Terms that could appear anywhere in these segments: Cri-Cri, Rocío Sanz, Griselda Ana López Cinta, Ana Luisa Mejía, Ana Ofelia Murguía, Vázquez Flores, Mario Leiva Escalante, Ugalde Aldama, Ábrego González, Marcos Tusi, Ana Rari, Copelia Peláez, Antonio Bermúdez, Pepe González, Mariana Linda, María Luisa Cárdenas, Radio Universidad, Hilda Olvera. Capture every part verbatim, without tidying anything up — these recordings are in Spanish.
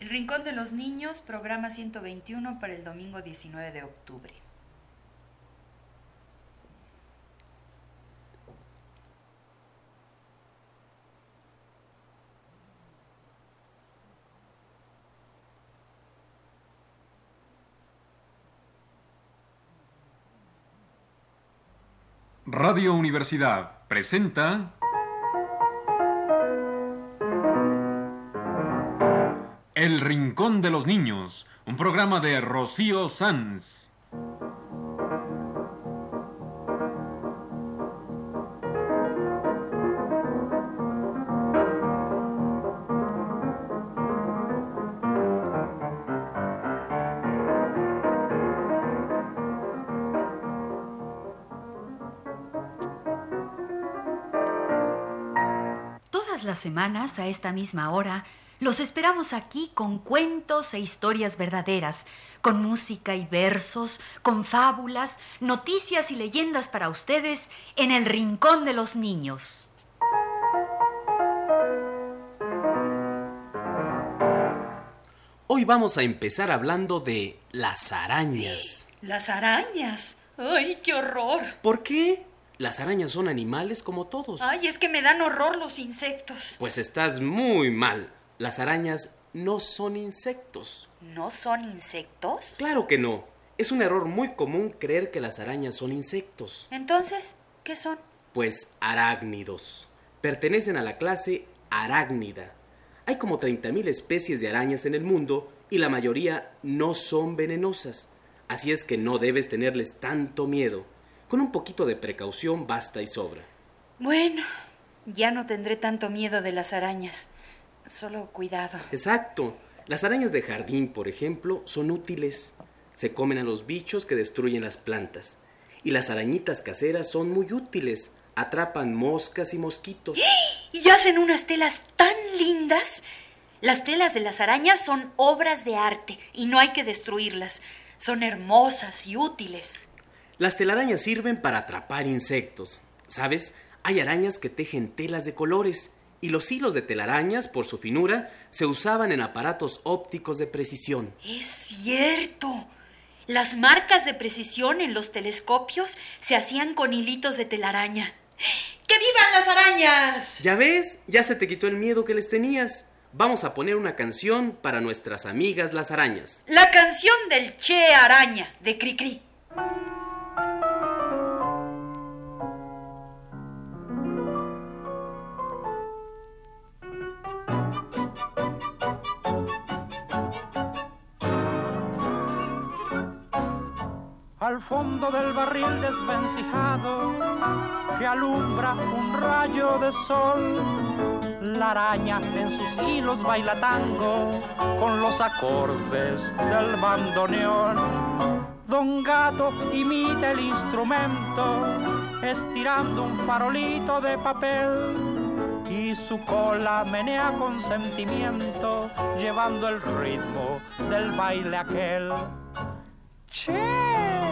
El Rincón de los Niños, programa ciento veintiuno para el domingo diecinueve de octubre. Radio Universidad presenta El Rincón de los Niños, un programa de Rocío Sanz. Las semanas, a esta misma hora, los esperamos aquí con cuentos e historias verdaderas, con música y versos, con fábulas, noticias y leyendas para ustedes en el Rincón de los Niños. Hoy vamos a empezar hablando de las arañas. ¿Las arañas? ¡Ay, qué horror! ¿Por qué? Las arañas son animales como todos. Ay, es que me dan horror los insectos. Pues estás muy mal. Las arañas no son insectos. ¿No son insectos? Claro que no. Es un error muy común creer que las arañas son insectos. Entonces, ¿qué son? Pues arácnidos. Pertenecen a la clase arácnida. Hay como treinta mil especies de arañas en el mundo y la mayoría no son venenosas. Así es que no debes tenerles tanto miedo. Con un poquito de precaución basta y sobra. Bueno, ya no tendré tanto miedo de las arañas. Solo cuidado. Exacto. Las arañas de jardín, por ejemplo, son útiles. Se comen a los bichos que destruyen las plantas. Y las arañitas caseras son muy útiles. Atrapan moscas y mosquitos. Y hacen unas telas tan lindas. Las telas de las arañas son obras de arte y no hay que destruirlas. Son hermosas y útiles. Las telarañas sirven para atrapar insectos. ¿Sabes? Hay arañas que tejen telas de colores y los hilos de telarañas, por su finura, se usaban en aparatos ópticos de precisión. ¡Es cierto! Las marcas de precisión en los telescopios se hacían con hilitos de telaraña. ¡Que vivan las arañas! ¿Ya ves? Ya se te quitó el miedo que les tenías. Vamos a poner una canción para nuestras amigas las arañas. La canción del Che Araña, de Cri-Cri. Al fondo del barril desvencijado que alumbra un rayo de sol, la araña en sus hilos baila tango con los acordes del bandoneón. Don Gato imita el instrumento estirando un farolito de papel y su cola menea con sentimiento llevando el ritmo del baile aquel. ¡Che!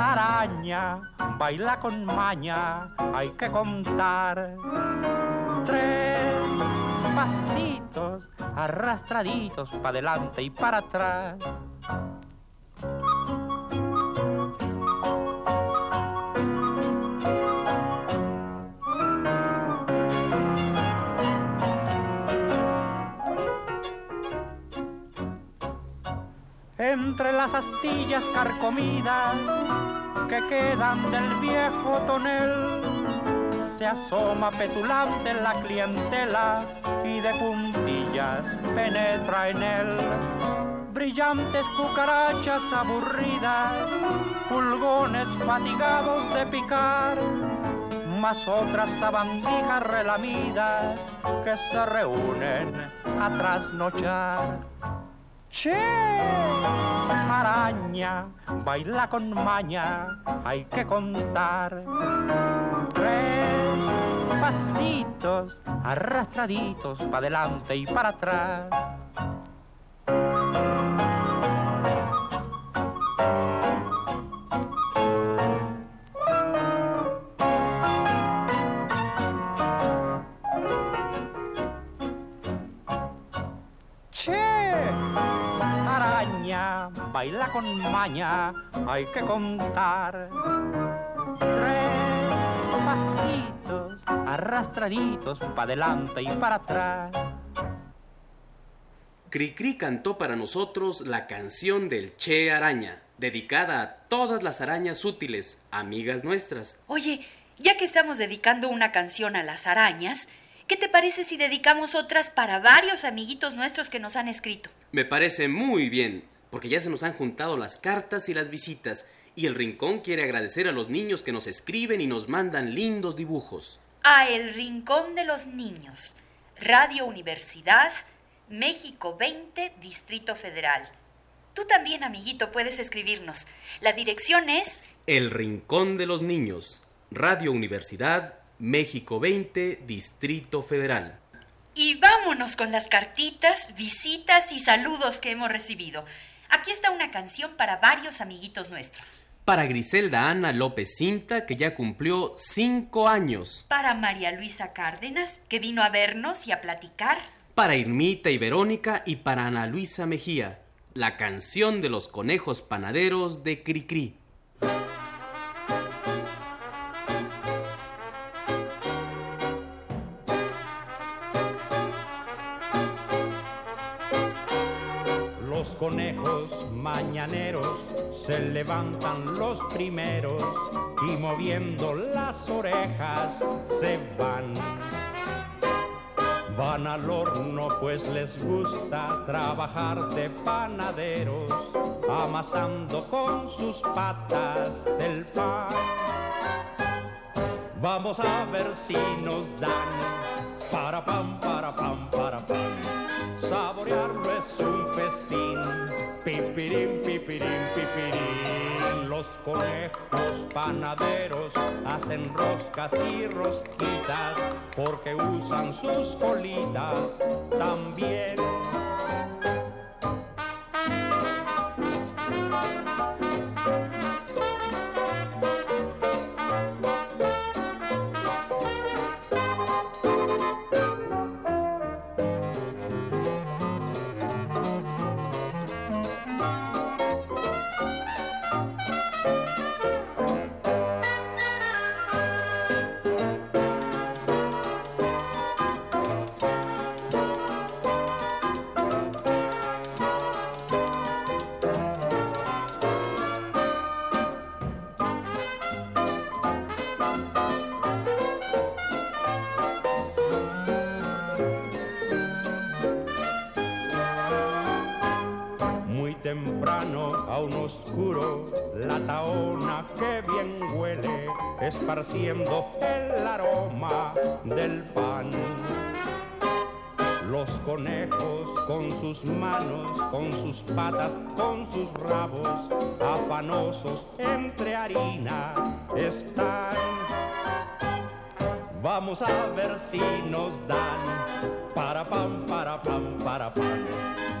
Araña, baila con maña, hay que contar tres pasitos arrastraditos para adelante y para atrás. Entre las astillas carcomidas que quedan del viejo tonel, se asoma petulante la clientela y de puntillas penetra en él. Brillantes cucarachas aburridas, pulgones fatigados de picar, más otras sabandijas relamidas que se reúnen a trasnochar. ¡Che! Araña, baila con maña, hay que contar tres pasitos arrastraditos para adelante y para atrás. Che, araña, baila con maña, hay que contar tres pasitos arrastraditos para adelante y para atrás. Cri-Cri cantó para nosotros la canción del Che Araña, dedicada a todas las arañas útiles, amigas nuestras. Oye, ya que estamos dedicando una canción a las arañas, ¿qué te parece si dedicamos otras para varios amiguitos nuestros que nos han escrito? Me parece muy bien, porque ya se nos han juntado las cartas y las visitas, y el Rincón quiere agradecer a los niños que nos escriben y nos mandan lindos dibujos. A El Rincón de los Niños, Radio Universidad, México veinte, Distrito Federal. Tú también, amiguito, puedes escribirnos. La dirección es... El Rincón de los Niños, Radio Universidad, México veinte, Distrito Federal. Y vámonos con las cartitas, visitas y saludos que hemos recibido. Aquí está una canción para varios amiguitos nuestros. Para Griselda Ana López Cinta, que ya cumplió cinco años. Para María Luisa Cárdenas, que vino a vernos y a platicar. Para Irmita y Verónica y para Ana Luisa Mejía, la canción de los conejos panaderos de Cri-Cri. Los conejos mañaneros se levantan los primeros y moviendo las orejas se van. Van al horno pues les gusta trabajar de panaderos, amasando con sus patas el pan. Vamos a ver si nos dan para pan, para pan, para pan. Saborearlo es un festín, pipirín, pipirín, pipirín. Los conejos panaderos hacen roscas y rosquitas porque usan sus colitas también. Esparciendo el aroma del pan. Los conejos con sus manos, con sus patas, con sus rabos, afanosos entre harina están. Vamos a ver si nos dan para pan, para pan, para pan.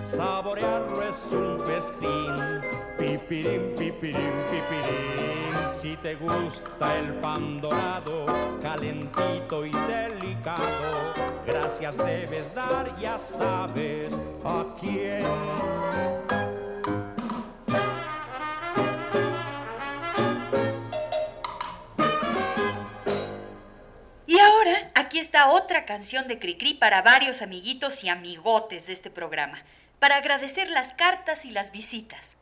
Saborearlo es un festín. Pipirín, pipirín, pipirín. Si te gusta el pan dorado, calentito y delicado, gracias debes dar, ya sabes a quién. Y ahora, aquí está otra canción de Cri-Cri para varios amiguitos y amigotes de este programa, para agradecer las cartas y las visitas.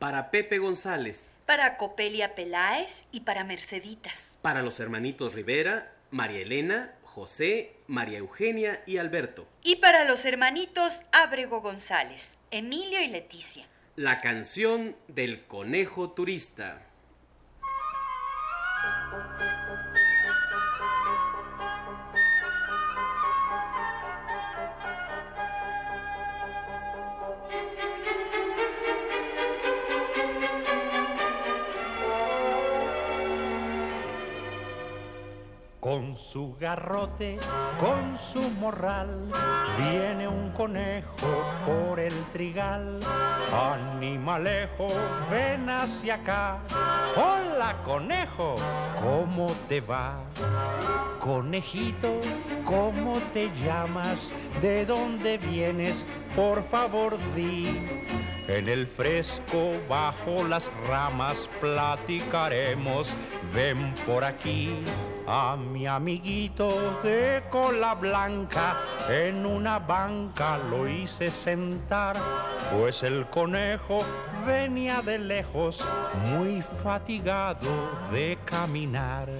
Para Pepe González. Para Copelia Peláez y para Merceditas. Para los hermanitos Rivera, María Elena, José, María Eugenia y Alberto. Y para los hermanitos Ábrego González, Emilio y Leticia. La canción del conejo turista. su garrote, con su morral, viene un conejo por el trigal. Animalejo, ven hacia acá. Hola, conejo, ¿cómo te va? Conejito, ¿cómo te llamas? ¿De dónde vienes? Por favor, di. En el fresco, bajo las ramas, platicaremos. Ven por aquí a mi amiguito de cola blanca. En una banca lo hice sentar, pues el conejo venía de lejos, muy fatigado de caminar.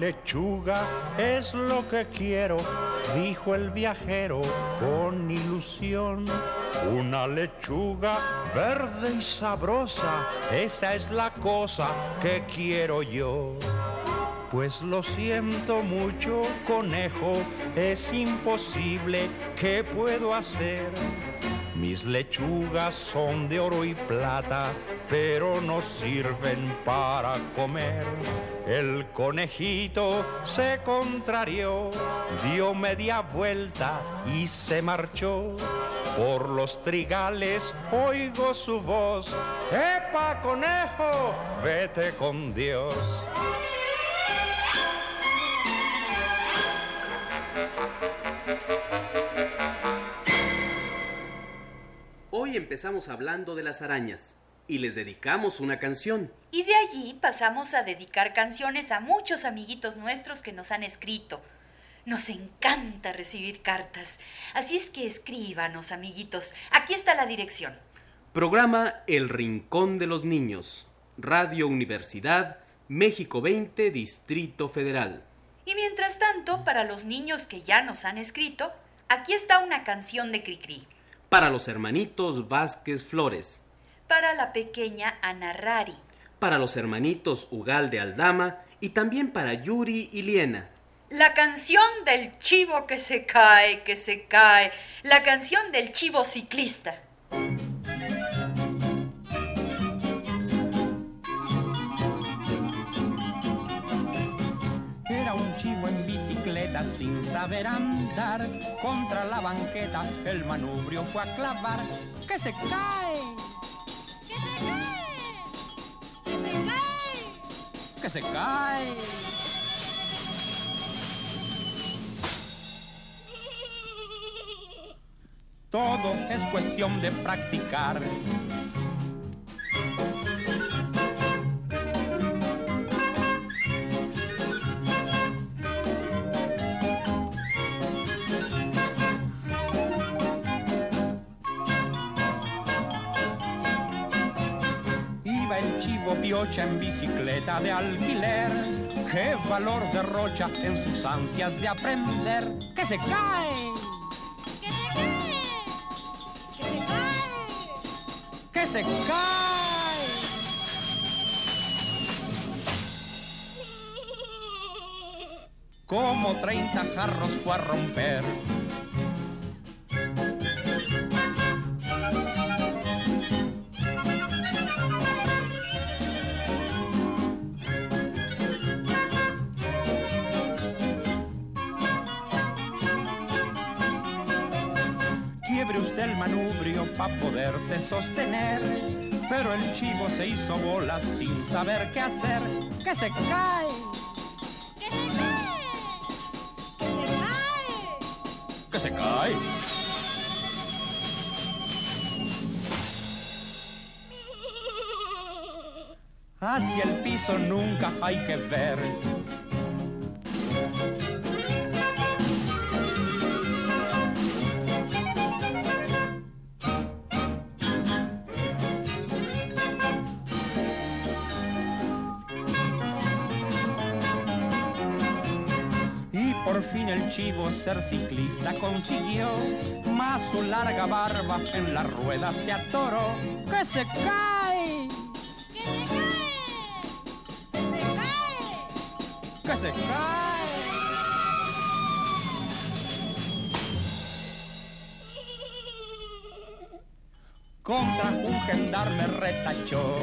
Lechuga es lo que quiero, dijo el viajero con ilusión. Una lechuga verde y sabrosa, esa es la cosa que quiero yo. Pues lo siento mucho, conejo, es imposible, ¿qué puedo hacer? Mis lechugas son de oro y plata, pero no sirven para comer. El conejito se contrarió, dio media vuelta y se marchó. Por los trigales oigo su voz, ¡epa, conejo, vete con Dios! Hoy empezamos hablando de las arañas y les dedicamos una canción. Y de allí pasamos a dedicar canciones a muchos amiguitos nuestros que nos han escrito. Nos encanta recibir cartas, así es que escríbanos, amiguitos. Aquí está la dirección. Programa El Rincón de los Niños, Radio Universidad, México veinte, Distrito Federal. Y mientras tanto, para los niños que ya nos han escrito, aquí está una canción de Cri-Cri. Para los hermanitos Vázquez Flores. Para la pequeña Ana Rari. Para los hermanitos Ugalde Aldama y también para Yuri y Liena. La canción del chivo que se cae, que se cae. La canción del chivo ciclista. Era un chivo en bicicleta sin saber andar. Contra la banqueta el manubrio fue a clavar. ¡Que se cae! ¡Que se cae! Todo es cuestión de practicar. Piocha en bicicleta de alquiler, qué valor derrocha en sus ansias de aprender. ¡Que se cae! ¡Que se cae! ¡Que se cae! ¡Que se cae! Como treinta jarros fue a romper. Pa' poderse sostener, pero el chivo se hizo bolas sin saber qué hacer. ¡Que se cae! ¡Que se cae! ¡Que se cae! ¡Que se cae! Hacia el piso nunca hay que ver. Por fin el chivo ser ciclista consiguió, mas su larga barba en la rueda se atoró. ¡Que se cae! ¡Que se cae! ¡Que se cae! ¡Que se cae! Contra un gendarme retachó.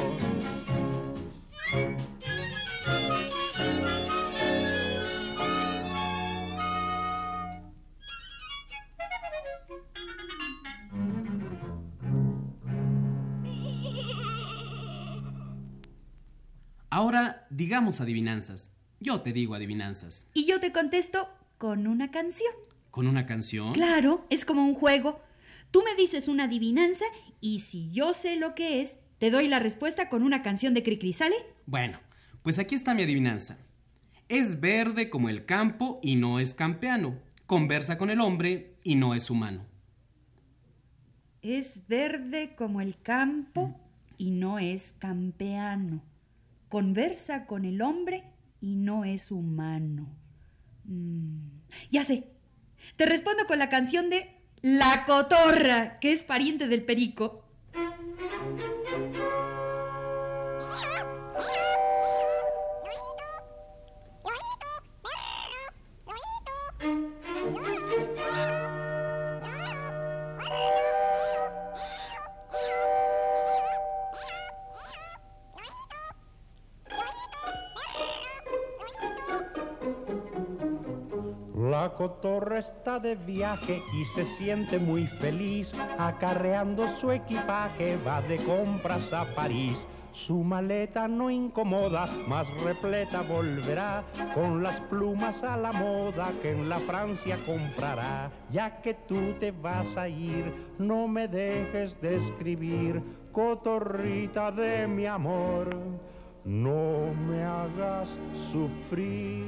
Ahora digamos adivinanzas. Yo te digo adivinanzas. Y yo te contesto con una canción. ¿Con una canción? Claro, es como un juego. Tú me dices una adivinanza y si yo sé lo que es, te doy la respuesta con una canción de Cri-Cri, ¿sale? Bueno, pues aquí está mi adivinanza. Es verde como el campo y no es campeano. Conversa con el hombre y no es humano. Es verde como el campo y no es campeano. Conversa con el hombre y no es humano. Mm, ya sé. Te respondo con la canción de La Cotorra, que es pariente del perico. La cotorra está de viaje y se siente muy feliz, acarreando su equipaje, va de compras a París. Su maleta no incomoda, más repleta volverá, con las plumas a la moda que en la Francia comprará. Ya que tú te vas a ir, no me dejes de escribir, cotorrita de mi amor, no me hagas sufrir.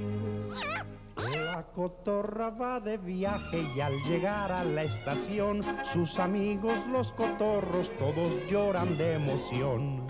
La cotorra va de viaje y al llegar a la estación, sus amigos los cotorros todos lloran de emoción.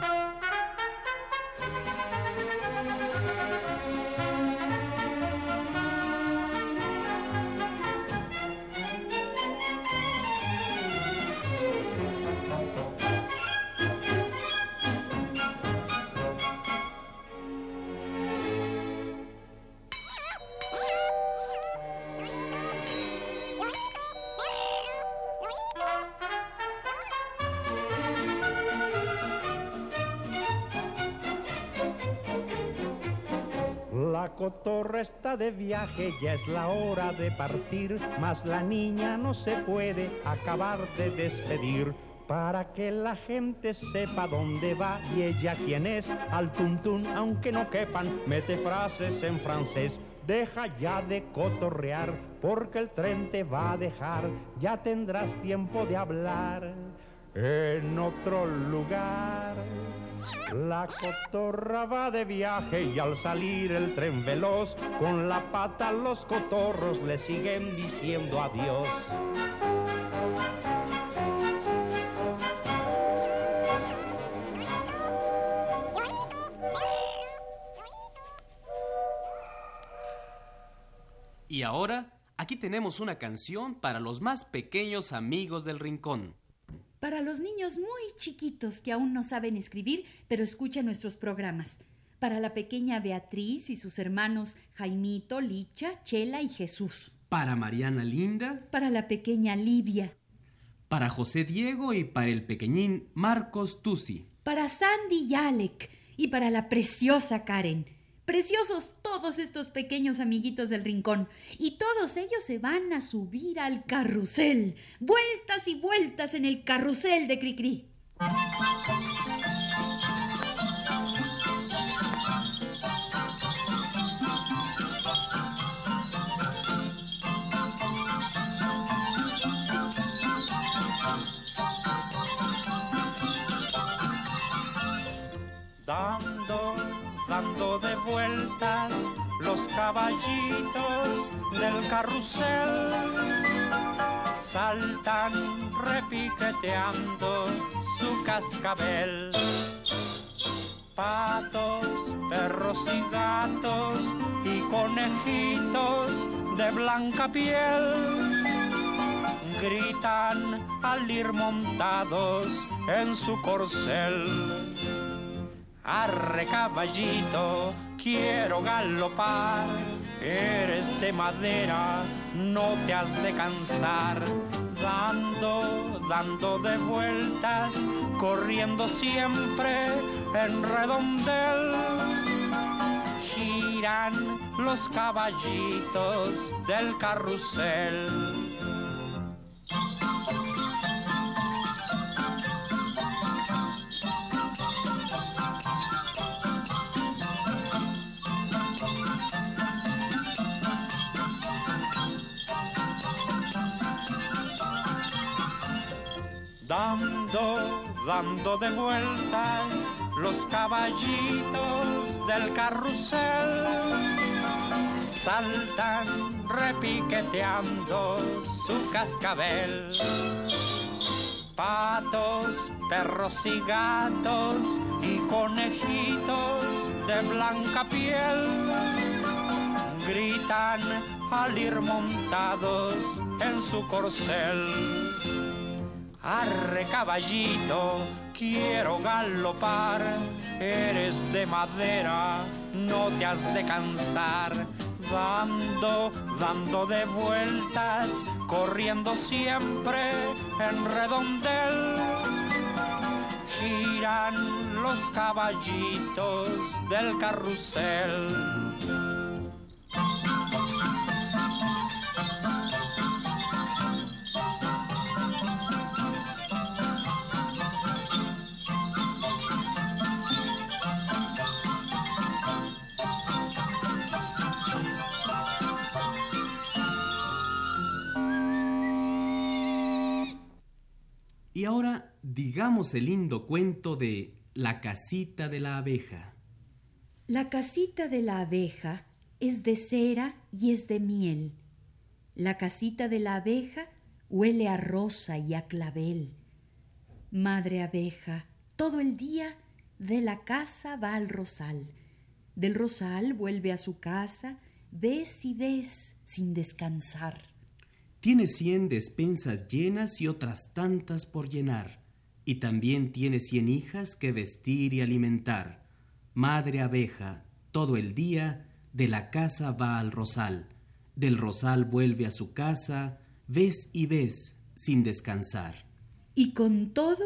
La cotorra está de viaje, ya es la hora de partir, mas la niña no se puede acabar de despedir. Para que la gente sepa dónde va y ella quién es, al tuntún, aunque no quepan, mete frases en francés. Deja ya de cotorrear, porque el tren te va a dejar, ya tendrás tiempo de hablar en otro lugar. La cotorra va de viaje y al salir el tren veloz, con la pata los cotorros le siguen diciendo adiós. Y ahora, aquí tenemos una canción para los más pequeños amigos del rincón. Para los niños muy chiquitos que aún no saben escribir, pero escuchan nuestros programas. Para la pequeña Beatriz y sus hermanos Jaimito, Licha, Chela y Jesús. Para Mariana Linda. Para la pequeña Livia. Para José Diego y para el pequeñín Marcos Tusi. Para Sandy y Alec. Y para la preciosa Karen. Preciosos todos estos pequeños amiguitos del rincón. Y todos ellos se van a subir al carrusel. Vueltas y vueltas en el carrusel de Cri-Cri. Dando de vueltas los caballitos del carrusel, saltan repiqueteando su cascabel. patos, perros y gatos y conejitos de blanca piel gritan al ir montados en su corcel. Arre caballito, quiero galopar, eres de madera, no te has de cansar. Dando, dando de vueltas, corriendo siempre en redondel. Giran los caballitos del carrusel. Dando, dando de vueltas los caballitos del carrusel. Saltan repiqueteando su cascabel. Patos, perros y gatos y conejitos de blanca piel gritan al ir montados en su corcel. Arre caballito, quiero galopar, eres de madera, no te has de cansar. Dando, dando de vueltas, corriendo siempre en redondel. Giran los caballitos del carrusel. Y ahora digamos el lindo cuento de La casita de la abeja. La casita de la abeja es de cera y es de miel. La casita de la abeja huele a rosa y a clavel. Madre abeja, todo el día de la casa va al rosal. Del rosal vuelve a su casa, ves y ves sin descansar. Tiene cien despensas llenas y otras tantas por llenar, y también tiene cien hijas que vestir y alimentar. Madre abeja, todo el día, de la casa va al rosal, del rosal vuelve a su casa, ves y ves, sin descansar. Y con todo,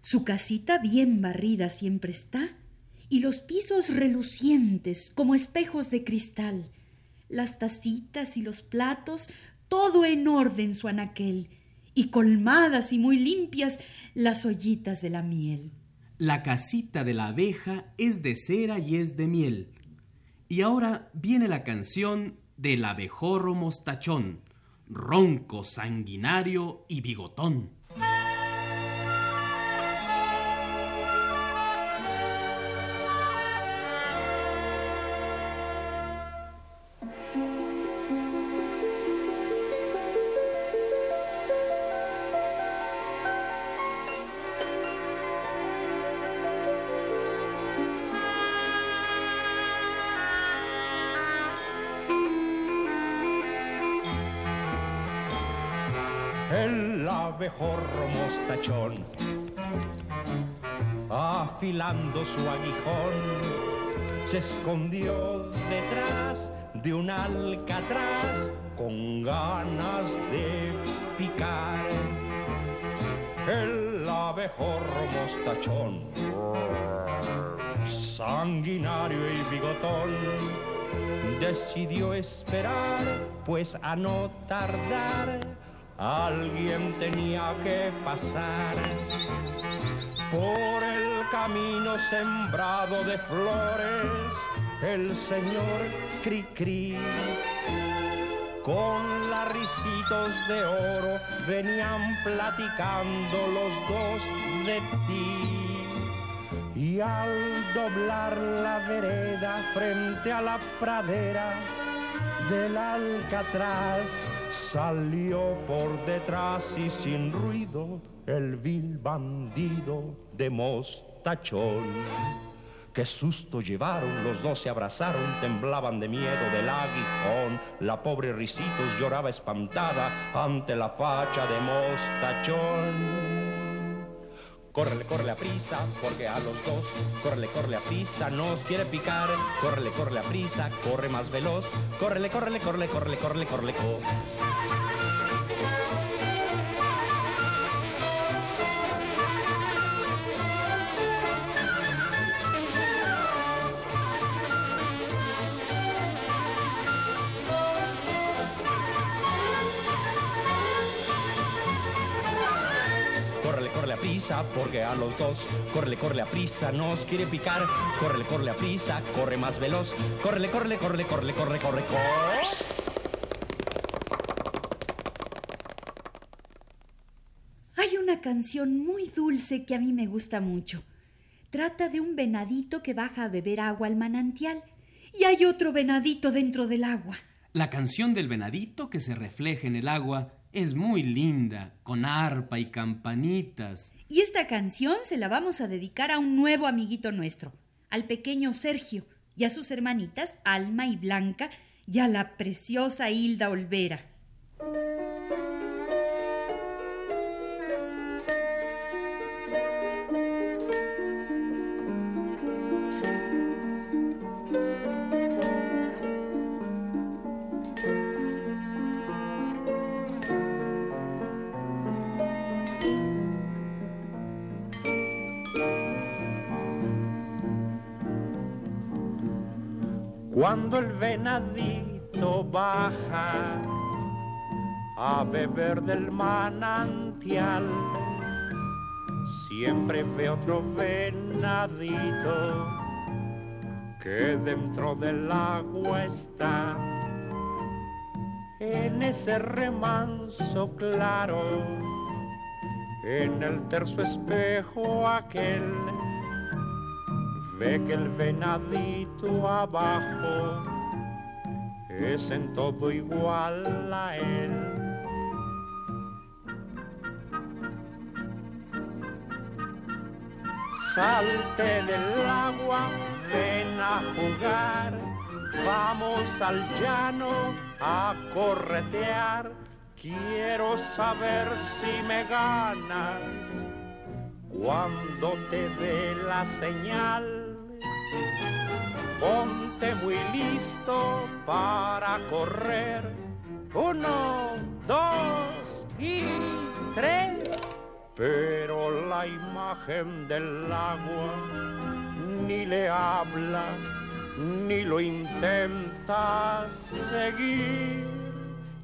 su casita bien barrida siempre está, y los pisos relucientes como espejos de cristal, las tacitas y los platos, todo en orden su anaquel, y colmadas y muy limpias las ollitas de la miel. La casita de la abeja es de cera y es de miel. Y ahora viene la canción del abejorro mostachón, ronco, sanguinario y bigotón. El abejorro mostachón, afilando su aguijón, se escondió detrás de un alcatraz con ganas de picar. El abejorro mostachón, sanguinario y bigotón, decidió esperar, pues a no tardar alguien tenía que pasar. Por el camino sembrado de flores, el señor Cri-Cri, con larricitos de oro, venían platicando los dos de ti. Y al doblar la vereda frente a la pradera, del alcatraz salió por detrás y sin ruido el vil bandido de mostachón. Qué susto llevaron, los dos se abrazaron, temblaban de miedo del aguijón. La pobre Ricitos lloraba espantada ante la facha de mostachón. Córrele, córrele a prisa, porque a los dos, córrele, córrele a prisa, nos quiere picar. Córrele, córrele a prisa, corre más veloz, córrele, córrele, córrele, córrele, córrele, córrele, córrele. Córrele a prisa, porque a los dos, córrele, córrele a prisa, nos quiere picar. Córrele, córrele a prisa, corre más veloz, córrele, córrele, córrele, córrele, corre, corre, corre. Hay una canción muy dulce que a mí me gusta mucho. Trata de un venadito que baja a beber agua al manantial y hay otro venadito dentro del agua. La canción del venadito que se refleja en el agua es muy linda, con arpa y campanitas. Y esta canción se la vamos a dedicar a un nuevo amiguito nuestro, al pequeño Sergio, y a sus hermanitas Alma y Blanca, y a la preciosa Hilda Olvera. Cuando el venadito baja a beber del manantial, siempre ve otro venadito que dentro del agua está. En ese remanso claro, en el terso espejo aquel, ve que el venadito abajo es en todo igual a él. Salte del agua, ven a jugar, vamos al llano a corretear, quiero saber si me ganas cuando te dé la señal. Ponte muy listo para correr. Uno, dos y tres. Pero la imagen del agua ni le habla, ni lo intenta seguir.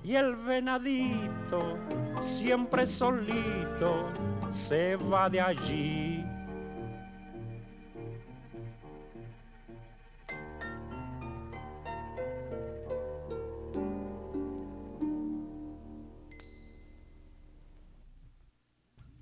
Y el venadito, siempre solito, se va de allí.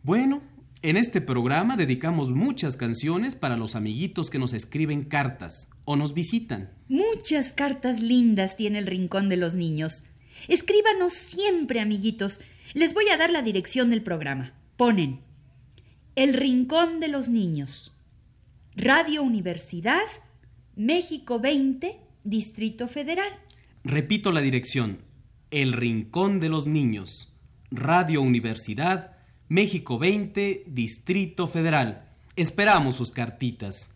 Bueno, en este programa dedicamos muchas canciones para los amiguitos que nos escriben cartas o nos visitan. Muchas cartas lindas tiene el Rincón de los Niños. Escríbanos siempre, amiguitos. Les voy a dar la dirección del programa. Ponen El Rincón de los Niños, Radio Universidad, México veinte, Distrito Federal. Repito la dirección. El Rincón de los Niños, Radio Universidad, México veinte, Distrito Federal. Esperamos sus cartitas.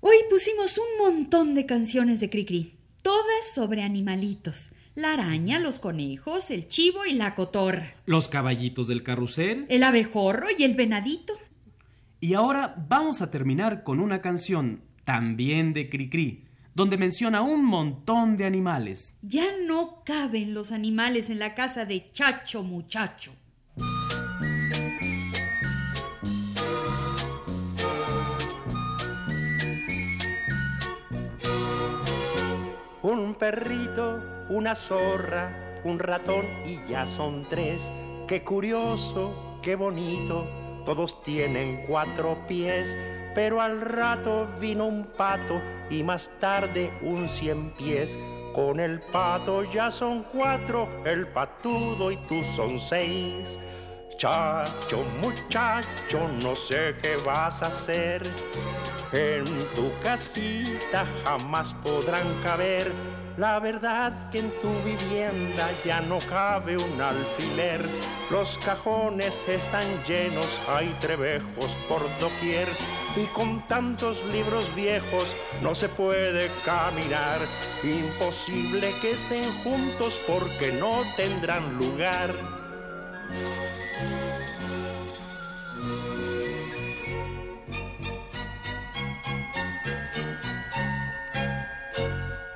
Hoy pusimos un montón de canciones de Cri-Cri, todas sobre animalitos. La araña, los conejos, el chivo y la cotorra. Los caballitos del carrusel. El abejorro y el venadito. Y ahora vamos a terminar con una canción, también de Cri-Cri, donde menciona un montón de animales. Ya no caben los animales en la casa de Chacho Muchacho. Un perrito, una zorra, un ratón y ya son tres. Qué curioso, qué bonito, todos tienen cuatro pies. Pero al rato vino un pato y más tarde un cien pies. Con el pato ya son cuatro, el patudo y tú son seis. Muchacho, muchacho, no sé qué vas a hacer. En tu casita jamás podrán caber. La verdad que en tu vivienda ya no cabe un alfiler. Los cajones están llenos, hay trebejos por doquier. Y con tantos libros viejos no se puede caminar. Imposible que estén juntos porque no tendrán lugar.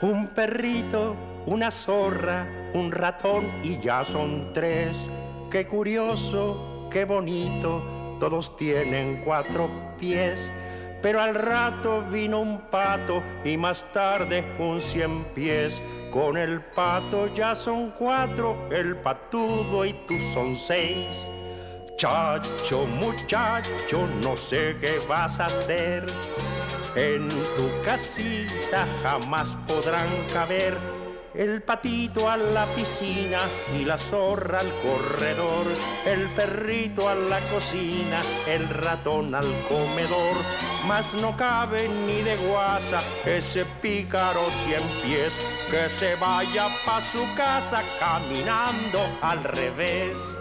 Un perrito, una zorra, un ratón y ya son tres. Qué curioso, qué bonito, todos tienen cuatro pies. Pero al rato vino un pato y más tarde un cien pies. Con el pato ya son cuatro, el patudo y tú son seis. Chacho, muchacho, no sé qué vas a hacer. En tu casita jamás podrán caber. El patito a la piscina y la zorra al corredor. El perrito a la cocina, el ratón al comedor. Mas no cabe ni de guasa ese pícaro cien pies. Que se vaya pa' su casa caminando al revés.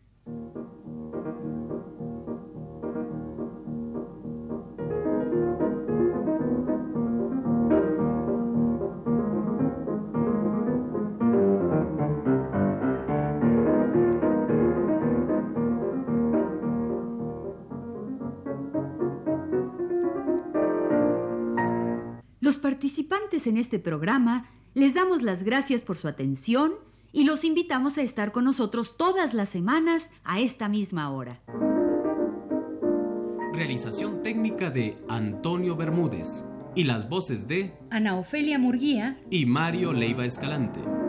Los participantes en este programa les damos las gracias por su atención y los invitamos a estar con nosotros todas las semanas a esta misma hora. Realización técnica de Antonio Bermúdez y las voces de Ana Ofelia Murguía y Mario Leiva Escalante.